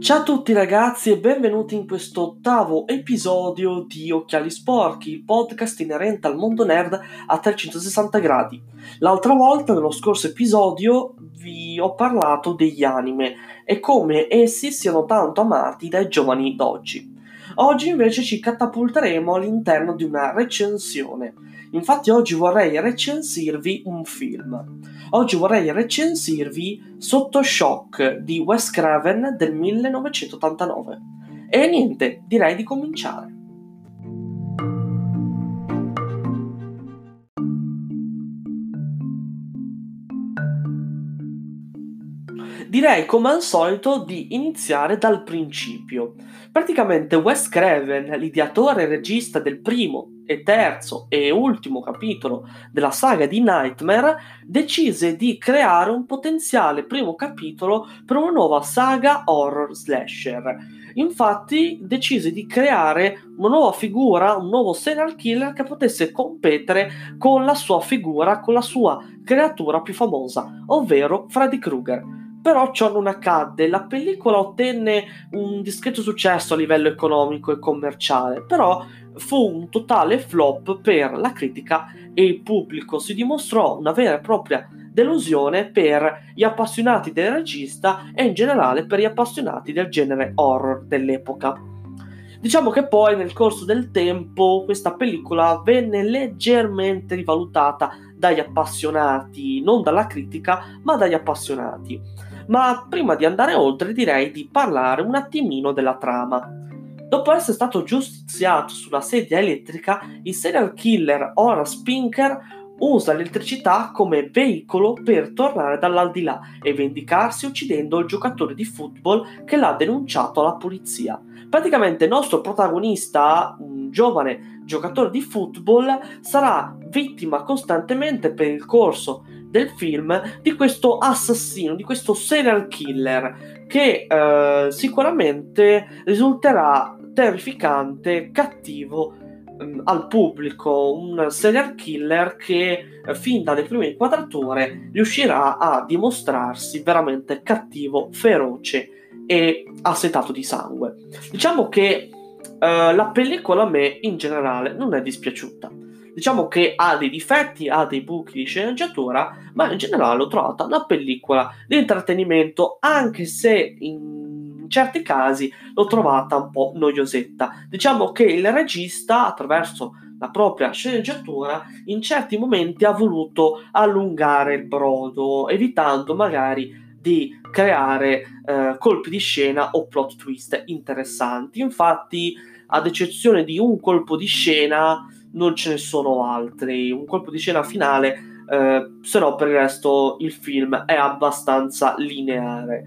Ciao a tutti ragazzi e benvenuti in questo ottavo episodio di Occhiali Sporchi, podcast inerente al mondo nerd a 360 gradi. L'altra volta, nello scorso episodio, vi ho parlato degli anime e come essi siano tanto amati dai giovani d'oggi. Oggi invece ci catapulteremo all'interno di una recensione. Infatti oggi vorrei recensirvi un film. Oggi vorrei recensirvi Sotto Shock di Wes Craven del 1989. E niente, direi di cominciare. Direi, come al solito, di iniziare dal principio. Praticamente Wes Craven, l'ideatore e regista del primo e terzo e ultimo capitolo della saga di Nightmare, decise di creare un potenziale primo capitolo per una nuova saga horror slasher. Infatti decise di creare una nuova figura, un nuovo serial killer che potesse competere con la sua figura, con la sua creatura più famosa, ovvero Freddy Krueger. Però ciò non accadde, la pellicola ottenne un discreto successo a livello economico e commerciale, però fu un totale flop per la critica e il pubblico, si dimostrò una vera e propria delusione per gli appassionati del regista e in generale per gli appassionati del genere horror dell'epoca. Diciamo che poi nel corso del tempo questa pellicola venne leggermente rivalutata dagli appassionati, non dalla critica, ma dagli appassionati. Ma prima di andare oltre direi di parlare un attimino della trama. Dopo essere stato giustiziato sulla sedia elettrica, il serial killer Horace Pinker usa l'elettricità come veicolo per tornare dall'aldilà e vendicarsi uccidendo il giocatore di football che l'ha denunciato alla polizia. Praticamente il nostro protagonista, un giovane giocatore di football, sarà vittima costantemente per il corso del film di questo assassino, di questo serial killer che sicuramente risulterà terrificante, cattivo al pubblico, un serial killer che fin dalle prime inquadrature riuscirà a dimostrarsi veramente cattivo, feroce e assetato di sangue. Diciamo che la pellicola a me in generale non è dispiaciuta. Diciamo che ha dei difetti, ha dei buchi di sceneggiatura, ma in generale l'ho trovata una pellicola di intrattenimento, anche se in certi casi l'ho trovata un po' noiosetta. Diciamo che il regista, attraverso la propria sceneggiatura, in certi momenti ha voluto allungare il brodo, evitando magari di creare colpi di scena o plot twist interessanti. Infatti, ad eccezione di un colpo di scena, non ce ne sono altri. Un colpo di scena finale, se no per il resto il film è abbastanza lineare.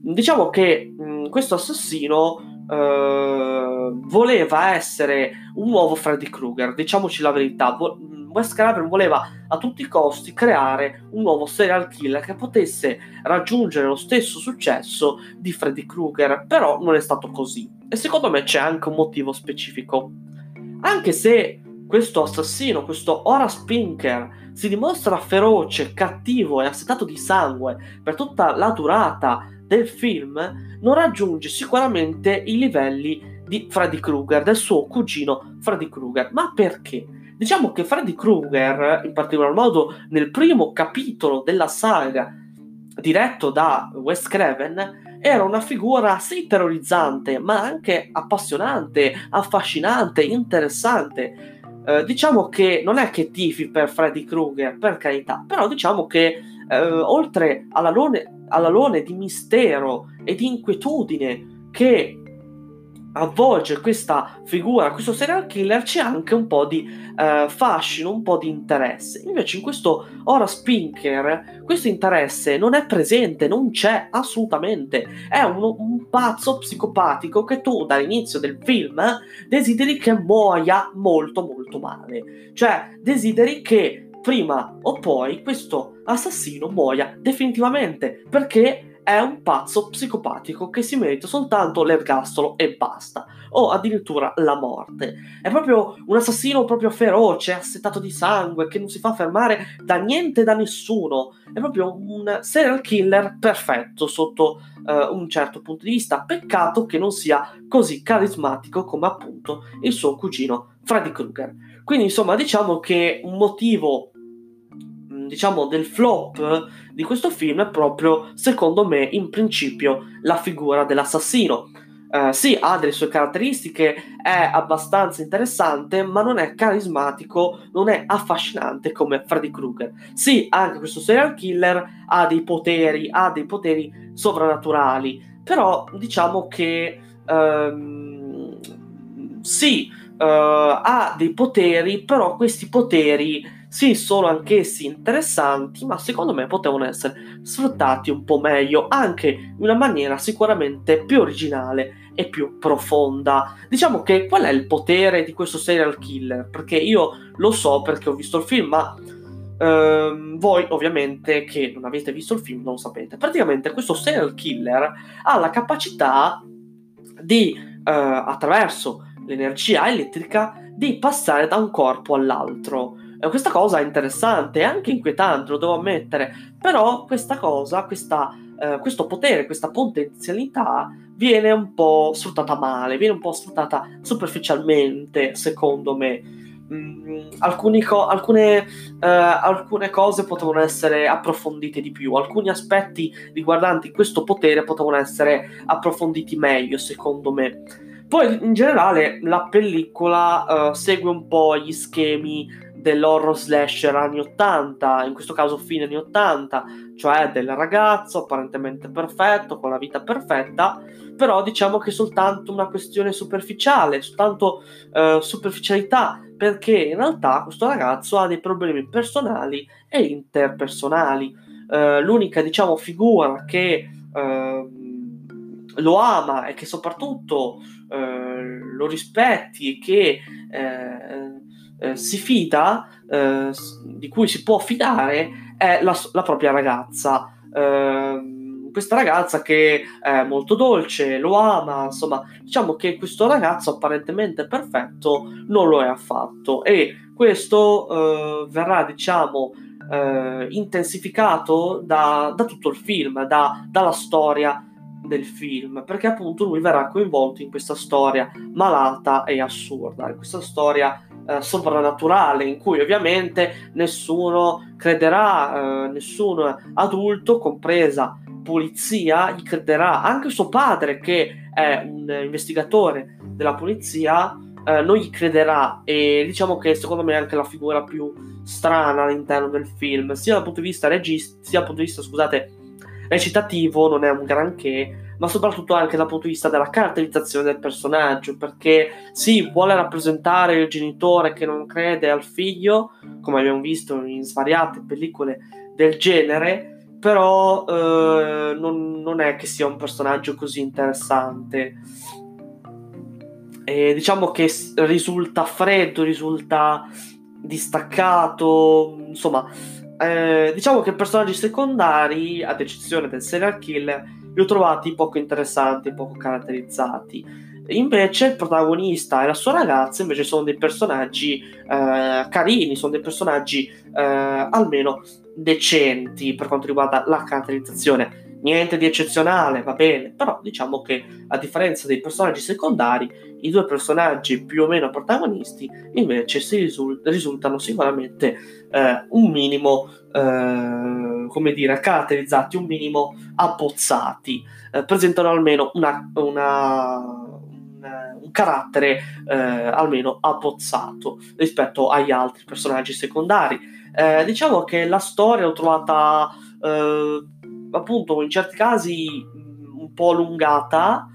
Diciamo che questo assassino voleva essere un nuovo Freddy Krueger, diciamoci la verità. Wes Craven voleva a tutti i costi creare un nuovo serial killer che potesse raggiungere lo stesso successo di Freddy Krueger, però non è stato così e secondo me c'è anche un motivo specifico. Anche se questo assassino, questo Horace Pinker, si dimostra feroce, cattivo e assetato di sangue per tutta la durata del film, non raggiunge sicuramente i livelli di Freddy Krueger, del suo cugino Freddy Krueger. Ma perché? Diciamo che Freddy Krueger, in particolar modo nel primo capitolo della saga diretto da Wes Craven, era una figura sì terrorizzante, ma anche appassionante, affascinante, interessante. Diciamo che non è che tifi per Freddy Krueger, per carità, però diciamo che oltre all'alone di mistero e di inquietudine che avvolge questa figura, questo serial killer, c'è anche un po' di fascino, un po' di interesse. Invece in questo Horace Pinker questo interesse non è presente, non c'è assolutamente. È un pazzo psicopatico che tu dall'inizio del film desideri che muoia molto molto male, cioè desideri che prima o poi questo assassino muoia definitivamente, perché è un pazzo psicopatico che si merita soltanto l'ergastolo e basta. o addirittura la morte. È proprio un assassino proprio feroce, assetato di sangue, che non si fa fermare da niente e da nessuno. È proprio un serial killer perfetto sotto un certo punto di vista. Peccato che non sia così carismatico come appunto il suo cugino Freddy Krueger. Quindi insomma diciamo che un motivo del flop di questo film è proprio, secondo me, in principio la figura dell'assassino. Sì, ha delle sue caratteristiche, è abbastanza interessante, ma non è carismatico, non è affascinante come Freddy Krueger. Sì, anche questo serial killer ha dei poteri sovrannaturali, però diciamo che ha dei poteri, però questi poteri sì, sono anch'essi interessanti, ma secondo me potevano essere sfruttati un po' meglio, anche in una maniera sicuramente più originale e più profonda. Diciamo che qual è il potere di questo serial killer? Perché io lo so perché ho visto il film, ma voi ovviamente che non avete visto il film non lo sapete. Praticamente questo serial killer ha la capacità di, attraverso l'energia elettrica, di passare da un corpo all'altro. Questa cosa è interessante e anche inquietante, lo devo ammettere, però questa cosa, questo potere, questa potenzialità viene un po' sfruttata male, viene un po' sfruttata superficialmente, secondo me. Alcune cose potevano essere approfondite di più, alcuni aspetti riguardanti questo potere potevano essere approfonditi meglio, secondo me. Poi in generale la pellicola segue un po' gli schemi dell'horror slasher anni 80, in questo caso fine anni 80, cioè del ragazzo apparentemente perfetto, con la vita perfetta, però diciamo che è soltanto una questione superficiale, soltanto superficialità, perché in realtà questo ragazzo ha dei problemi personali e interpersonali. L'unica figura che lo ama e che soprattutto lo rispetti e che si fida, di cui si può fidare, è la propria ragazza. Questa ragazza che è molto dolce, lo ama, insomma, diciamo che questo ragazzo apparentemente perfetto non lo è affatto, e questo verrà, intensificato da tutto il film, dalla storia del film, perché appunto lui verrà coinvolto in questa storia malata e assurda, in questa storia sovrannaturale, in cui ovviamente nessuno crederà, nessun adulto, compresa polizia, gli crederà. Anche suo padre, che è un investigatore della polizia, non gli crederà, e diciamo che secondo me è anche la figura più strana all'interno del film, sia dal punto di vista recitativo, non è un granché, ma soprattutto anche dal punto di vista della caratterizzazione del personaggio, perché sì, vuole rappresentare il genitore che non crede al figlio, come abbiamo visto in svariate pellicole del genere, però non è che sia un personaggio così interessante, e che risulta freddo, risulta distaccato, insomma. Che i personaggi secondari, ad eccezione del serial killer, li ho trovati poco interessanti, poco caratterizzati. Invece il protagonista e la sua ragazza invece sono dei personaggi carini, sono dei personaggi almeno decenti per quanto riguarda la caratterizzazione. Niente di eccezionale, va bene, però che a differenza dei personaggi secondari, i due personaggi più o meno protagonisti invece risultano sicuramente un minimo caratterizzati, un minimo abbozzati, presentano almeno un carattere almeno abbozzato rispetto agli altri personaggi secondari. Che la storia l'ho trovata appunto in certi casi un po' allungata,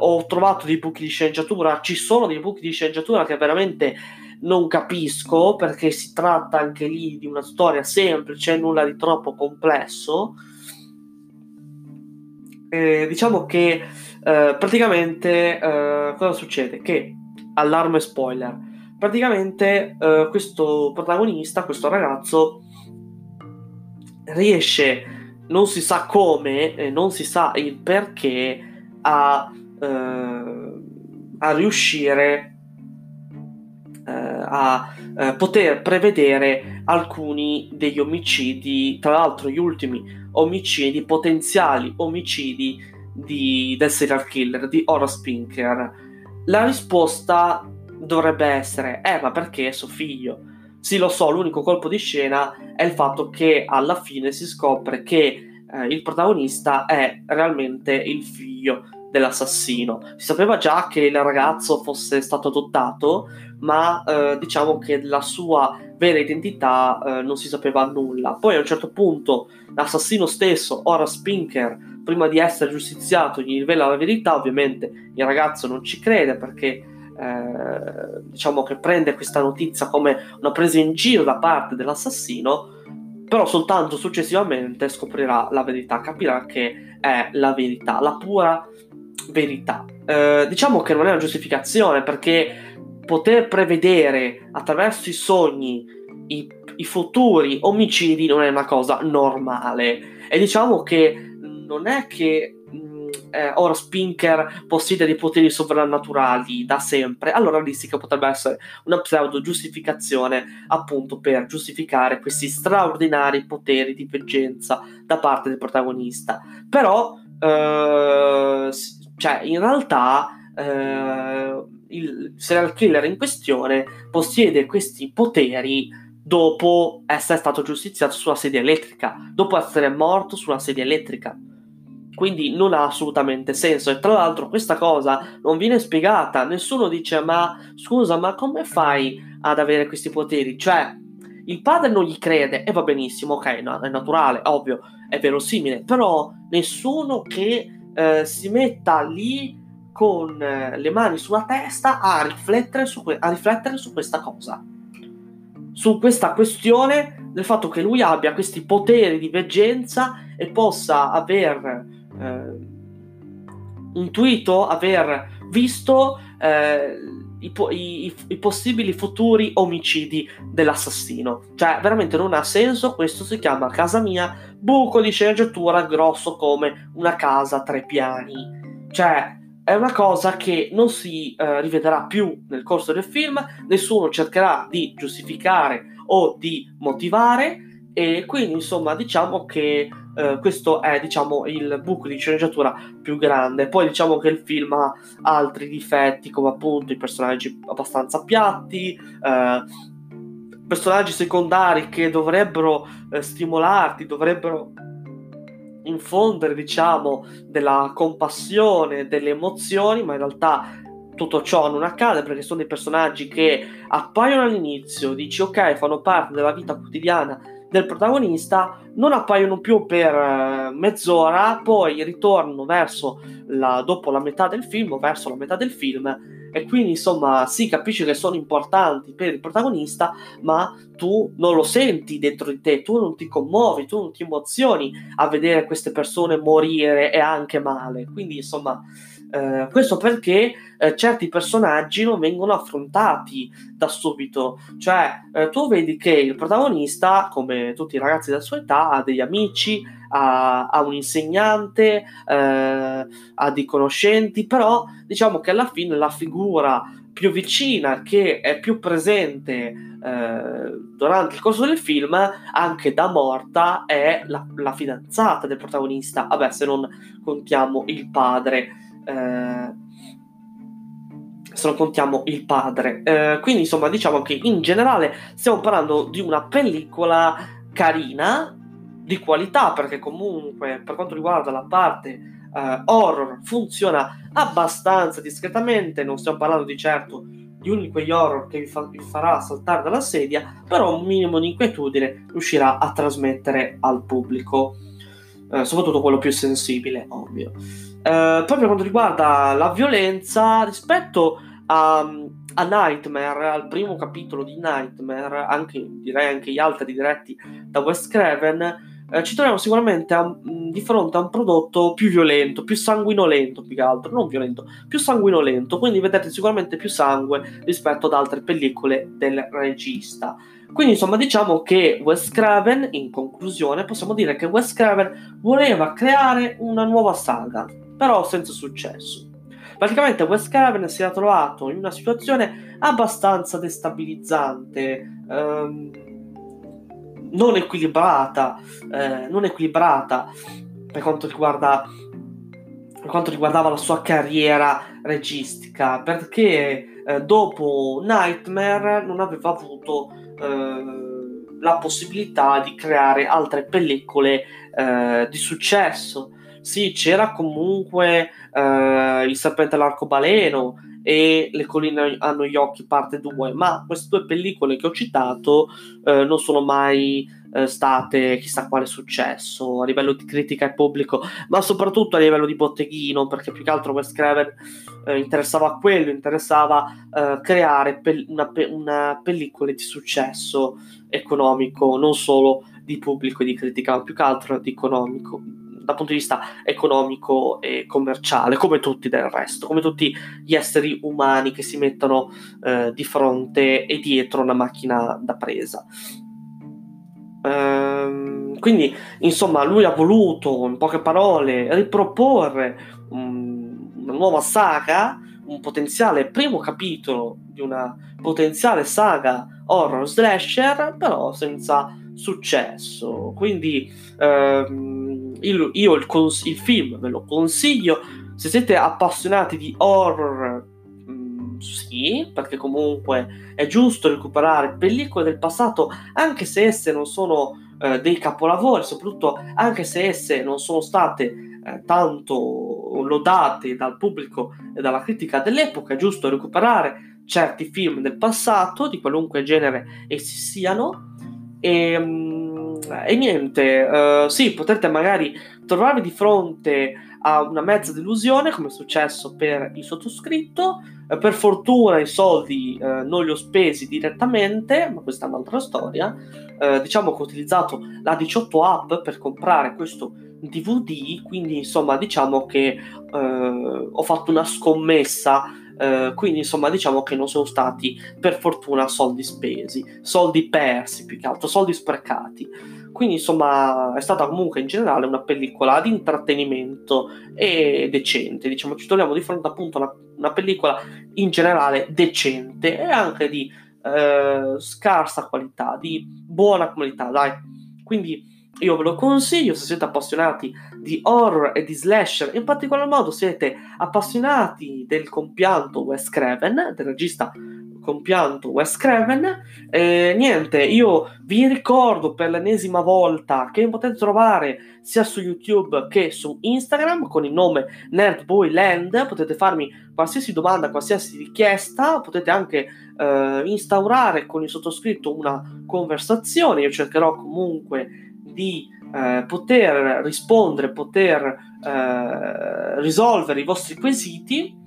ho trovato dei buchi di sceneggiatura, ci sono dei buchi di sceneggiatura che veramente non capisco, perché si tratta anche lì di una storia semplice, nulla di troppo complesso. Cosa succede? Che, allarme spoiler, questo protagonista, questo ragazzo, riesce, non si sa come, non si sa il perché, a a riuscire a poter prevedere alcuni degli omicidi, tra l'altro gli ultimi omicidi, potenziali omicidi del serial killer di Horace Pinker. La risposta dovrebbe essere ma perché è suo figlio? Sì, lo so, l'unico colpo di scena è il fatto che alla fine si scopre che il protagonista è realmente il figlio dell'assassino. Si sapeva già che il ragazzo fosse stato adottato, ma diciamo che la sua vera identità non si sapeva nulla. Poi a un certo punto l'assassino stesso, Horace Pinker, prima di essere giustiziato, gli rivela la verità. Ovviamente il ragazzo non ci crede, perché diciamo che prende questa notizia come una presa in giro da parte dell'assassino, però soltanto successivamente scoprirà la verità, capirà che è la verità, la pura verità. Diciamo che non è una giustificazione, perché poter prevedere attraverso i sogni i futuri omicidi non è una cosa normale, e diciamo che non è che Horace Pinker possiede dei poteri sovrannaturali da sempre, allora lì sì che potrebbe essere una pseudo giustificazione, appunto per giustificare questi straordinari poteri di veggenza da parte del protagonista. Però in realtà il serial killer in questione possiede questi poteri dopo essere stato giustiziato sulla sedia elettrica, dopo essere morto sulla sedia elettrica. Quindi non ha assolutamente senso, e tra l'altro questa cosa non viene spiegata. Nessuno dice: ma scusa, ma come fai ad avere questi poteri? Cioè, il padre non gli crede, e va benissimo, ok, no, è naturale, ovvio, è verosimile, però nessuno che si metta lì con le mani sulla testa a riflettere su questa cosa, su questa questione del fatto che lui abbia questi poteri di veggenza e possa aver intuito, aver visto i possibili futuri omicidi dell'assassino. Cioè, veramente non ha senso. Questo si chiama, a casa mia, buco di sceneggiatura grosso come una casa a 3 piani. Cioè, è una cosa che non si rivedrà più nel corso del film. Nessuno cercherà di giustificare o di motivare, e quindi insomma diciamo che questo è, diciamo, il buco di sceneggiatura più grande. Poi diciamo che il film ha altri difetti, come appunto i personaggi abbastanza piatti, personaggi secondari che dovrebbero stimolarti, dovrebbero infondere, diciamo, della compassione, delle emozioni, ma in realtà tutto ciò non accade, perché sono dei personaggi che appaiono all'inizio, dici ok, fanno parte della vita quotidiana del protagonista, non appaiono più per mezz'ora, poi ritornano verso la metà del film, e quindi insomma si capisce che sono importanti per il protagonista, ma tu non lo senti dentro di te, tu non ti commuovi, tu non ti emozioni a vedere queste persone morire, e anche male. Quindi insomma questo perché certi personaggi non vengono affrontati da subito. Cioè tu vedi che il protagonista, come tutti i ragazzi della sua età, ha degli amici, ha un insegnante, ha dei conoscenti, però diciamo che alla fine la figura più vicina, che è più presente durante il corso del film, anche da morta, è la fidanzata del protagonista, se non contiamo il padre, quindi insomma diciamo che in generale stiamo parlando di una pellicola carina, di qualità, perché comunque per quanto riguarda la parte horror funziona abbastanza discretamente. Non stiamo parlando di certo di uno di quegli horror che vi farà saltare dalla sedia, però un minimo di inquietudine riuscirà a trasmettere al pubblico, soprattutto quello più sensibile, ovvio. Poi per quanto riguarda la violenza, rispetto a Nightmare, al primo capitolo di Nightmare, anche gli altri diretti da Wes Craven, ci troviamo sicuramente di fronte a un prodotto più violento, più sanguinolento, più che altro, non violento, più sanguinolento, quindi vedete sicuramente più sangue rispetto ad altre pellicole del regista. Quindi insomma diciamo che Wes Craven, in conclusione, possiamo dire che Wes Craven voleva creare una nuova saga, però senza successo. Praticamente Wes Craven si era trovato in una situazione abbastanza destabilizzante, non equilibrata per quanto riguardava la sua carriera registica, perché dopo Nightmare non aveva avuto la possibilità di creare altre pellicole di successo. Sì, c'era comunque Il serpente all'arcobaleno e Le colline hanno gli occhi parte 2, ma queste due pellicole che ho citato non sono mai state chissà quale successo a livello di critica e pubblico, ma soprattutto a livello di botteghino, perché più che altro Wes Craven interessava creare una pellicola di successo economico, non solo di pubblico e di critica, ma più che altro di economico, dal punto di vista economico e commerciale, come tutti del resto, come tutti gli esseri umani che si mettono di fronte e dietro una macchina da presa. Quindi, insomma, lui ha voluto, in poche parole, riproporre una nuova saga, un potenziale primo capitolo di una potenziale saga horror slasher, però senza successo. Quindi il film ve lo consiglio se siete appassionati di horror, sì, perché comunque è giusto recuperare pellicole del passato, anche se esse non sono dei capolavori, soprattutto anche se esse non sono state tanto lodate dal pubblico e dalla critica dell'epoca. È giusto recuperare certi film del passato, di qualunque genere essi siano, e niente, sì, potete magari trovarvi di fronte a una mezza delusione, come è successo per il sottoscritto. Per fortuna i soldi non li ho spesi direttamente, ma questa è un'altra storia. Diciamo che ho utilizzato la 18 app per comprare questo DVD, quindi insomma diciamo che ho fatto una scommessa. Quindi insomma diciamo che non sono stati, per fortuna, soldi spesi, soldi persi, più che altro soldi sprecati. Quindi insomma è stata comunque in generale una pellicola di intrattenimento e decente, diciamo. Ci troviamo di fronte appunto a una pellicola in generale decente e anche di scarsa qualità, di buona qualità, dai. Quindi io ve lo consiglio se siete appassionati di horror e di slasher, in particolar modo siete appassionati del compianto Wes Craven, del regista compianto Wes Craven. Niente, io vi ricordo per l'ennesima volta che potete trovare sia su YouTube che su Instagram con il nome NerdBoyland. Potete farmi qualsiasi domanda, qualsiasi richiesta, potete anche instaurare con il sottoscritto una conversazione. Io cercherò comunque di poter rispondere, poter risolvere i vostri quesiti.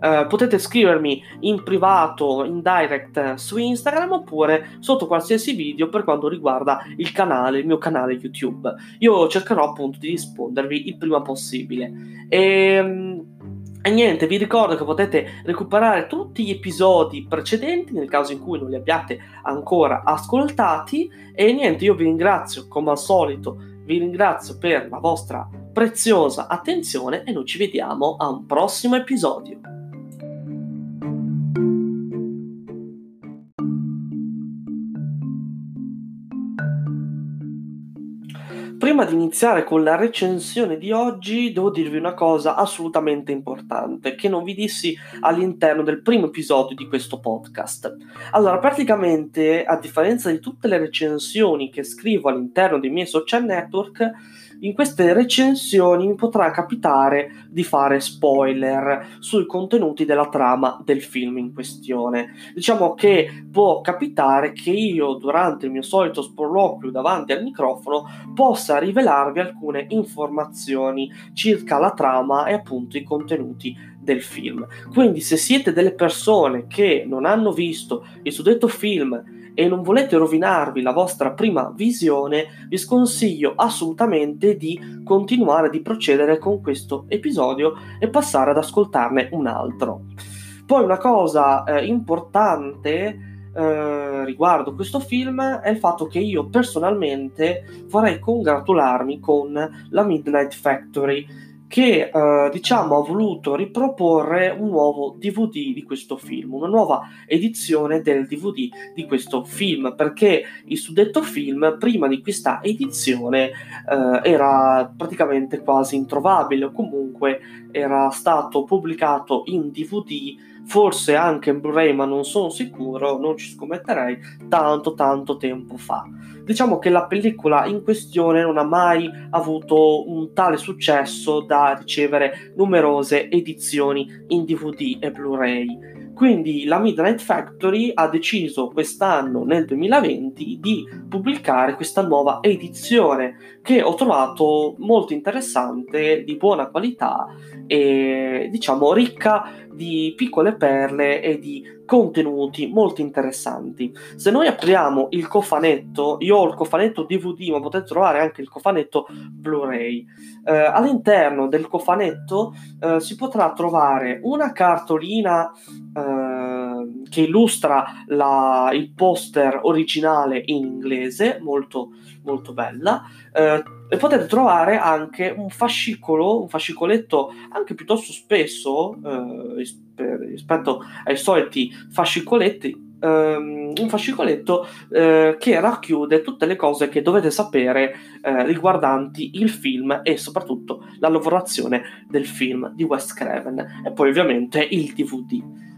Potete scrivermi in privato, in direct su Instagram, oppure sotto qualsiasi video per quanto riguarda il canale, il mio canale YouTube. Io cercherò appunto di rispondervi il prima possibile. E niente, vi ricordo che potete recuperare tutti gli episodi precedenti nel caso in cui non li abbiate ancora ascoltati. E niente, io vi ringrazio come al solito, vi ringrazio per la vostra preziosa attenzione e noi ci vediamo a un prossimo episodio. Prima di iniziare con la recensione di oggi, devo dirvi una cosa assolutamente importante che non vi dissi all'interno del primo episodio di questo podcast. Allora, praticamente, a differenza di tutte le recensioni che scrivo all'interno dei miei social network, in queste recensioni mi potrà capitare di fare spoiler sui contenuti della trama del film in questione. Diciamo che può capitare che io, durante il mio solito sproloquio davanti al microfono, possa rivelarvi alcune informazioni circa la trama e appunto i contenuti del film. Quindi, se siete delle persone che non hanno visto il suddetto film e non volete rovinarvi la vostra prima visione, vi sconsiglio assolutamente di continuare, di procedere con questo episodio e passare ad ascoltarne un altro. Poi una cosa importante riguardo questo film è il fatto che io personalmente vorrei congratularmi con la Midnight Factory, che diciamo ha voluto riproporre un nuovo DVD di questo film, una nuova edizione del DVD di questo film, perché il suddetto film prima di questa edizione era praticamente quasi introvabile, o comunque era stato pubblicato in DVD, forse anche in Blu-ray, ma non sono sicuro, non ci scommetterei, tanto tempo fa. Diciamo che la pellicola in questione non ha mai avuto un tale successo da ricevere numerose edizioni in DVD e Blu-ray. Quindi la Midnight Factory ha deciso quest'anno, nel 2020, di pubblicare questa nuova edizione che ho trovato molto interessante, di buona qualità e diciamo ricca di piccole perle e di contenuti molto interessanti. Se noi apriamo il cofanetto, io ho il cofanetto DVD, ma potete trovare anche il cofanetto Blu-ray. All'interno del cofanetto si potrà trovare una cartolina che illustra il poster originale in inglese, molto bella, e potete trovare anche un fascicolo, un fascicoletto anche piuttosto spesso rispetto ai soliti fascicoletti, un fascicoletto che racchiude tutte le cose che dovete sapere riguardanti il film e soprattutto la lavorazione del film di Wes Craven, e poi ovviamente il DVD.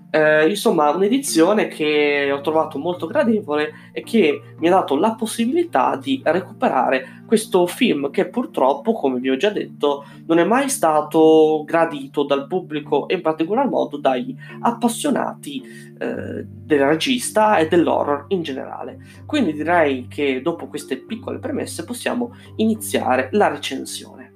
Insomma, un'edizione che ho trovato molto gradevole e che mi ha dato la possibilità di recuperare questo film che purtroppo, come vi ho già detto, non è mai stato gradito dal pubblico e in particolar modo dagli appassionati del regista e dell'horror in generale. Quindi direi che dopo queste piccole premesse possiamo iniziare la recensione.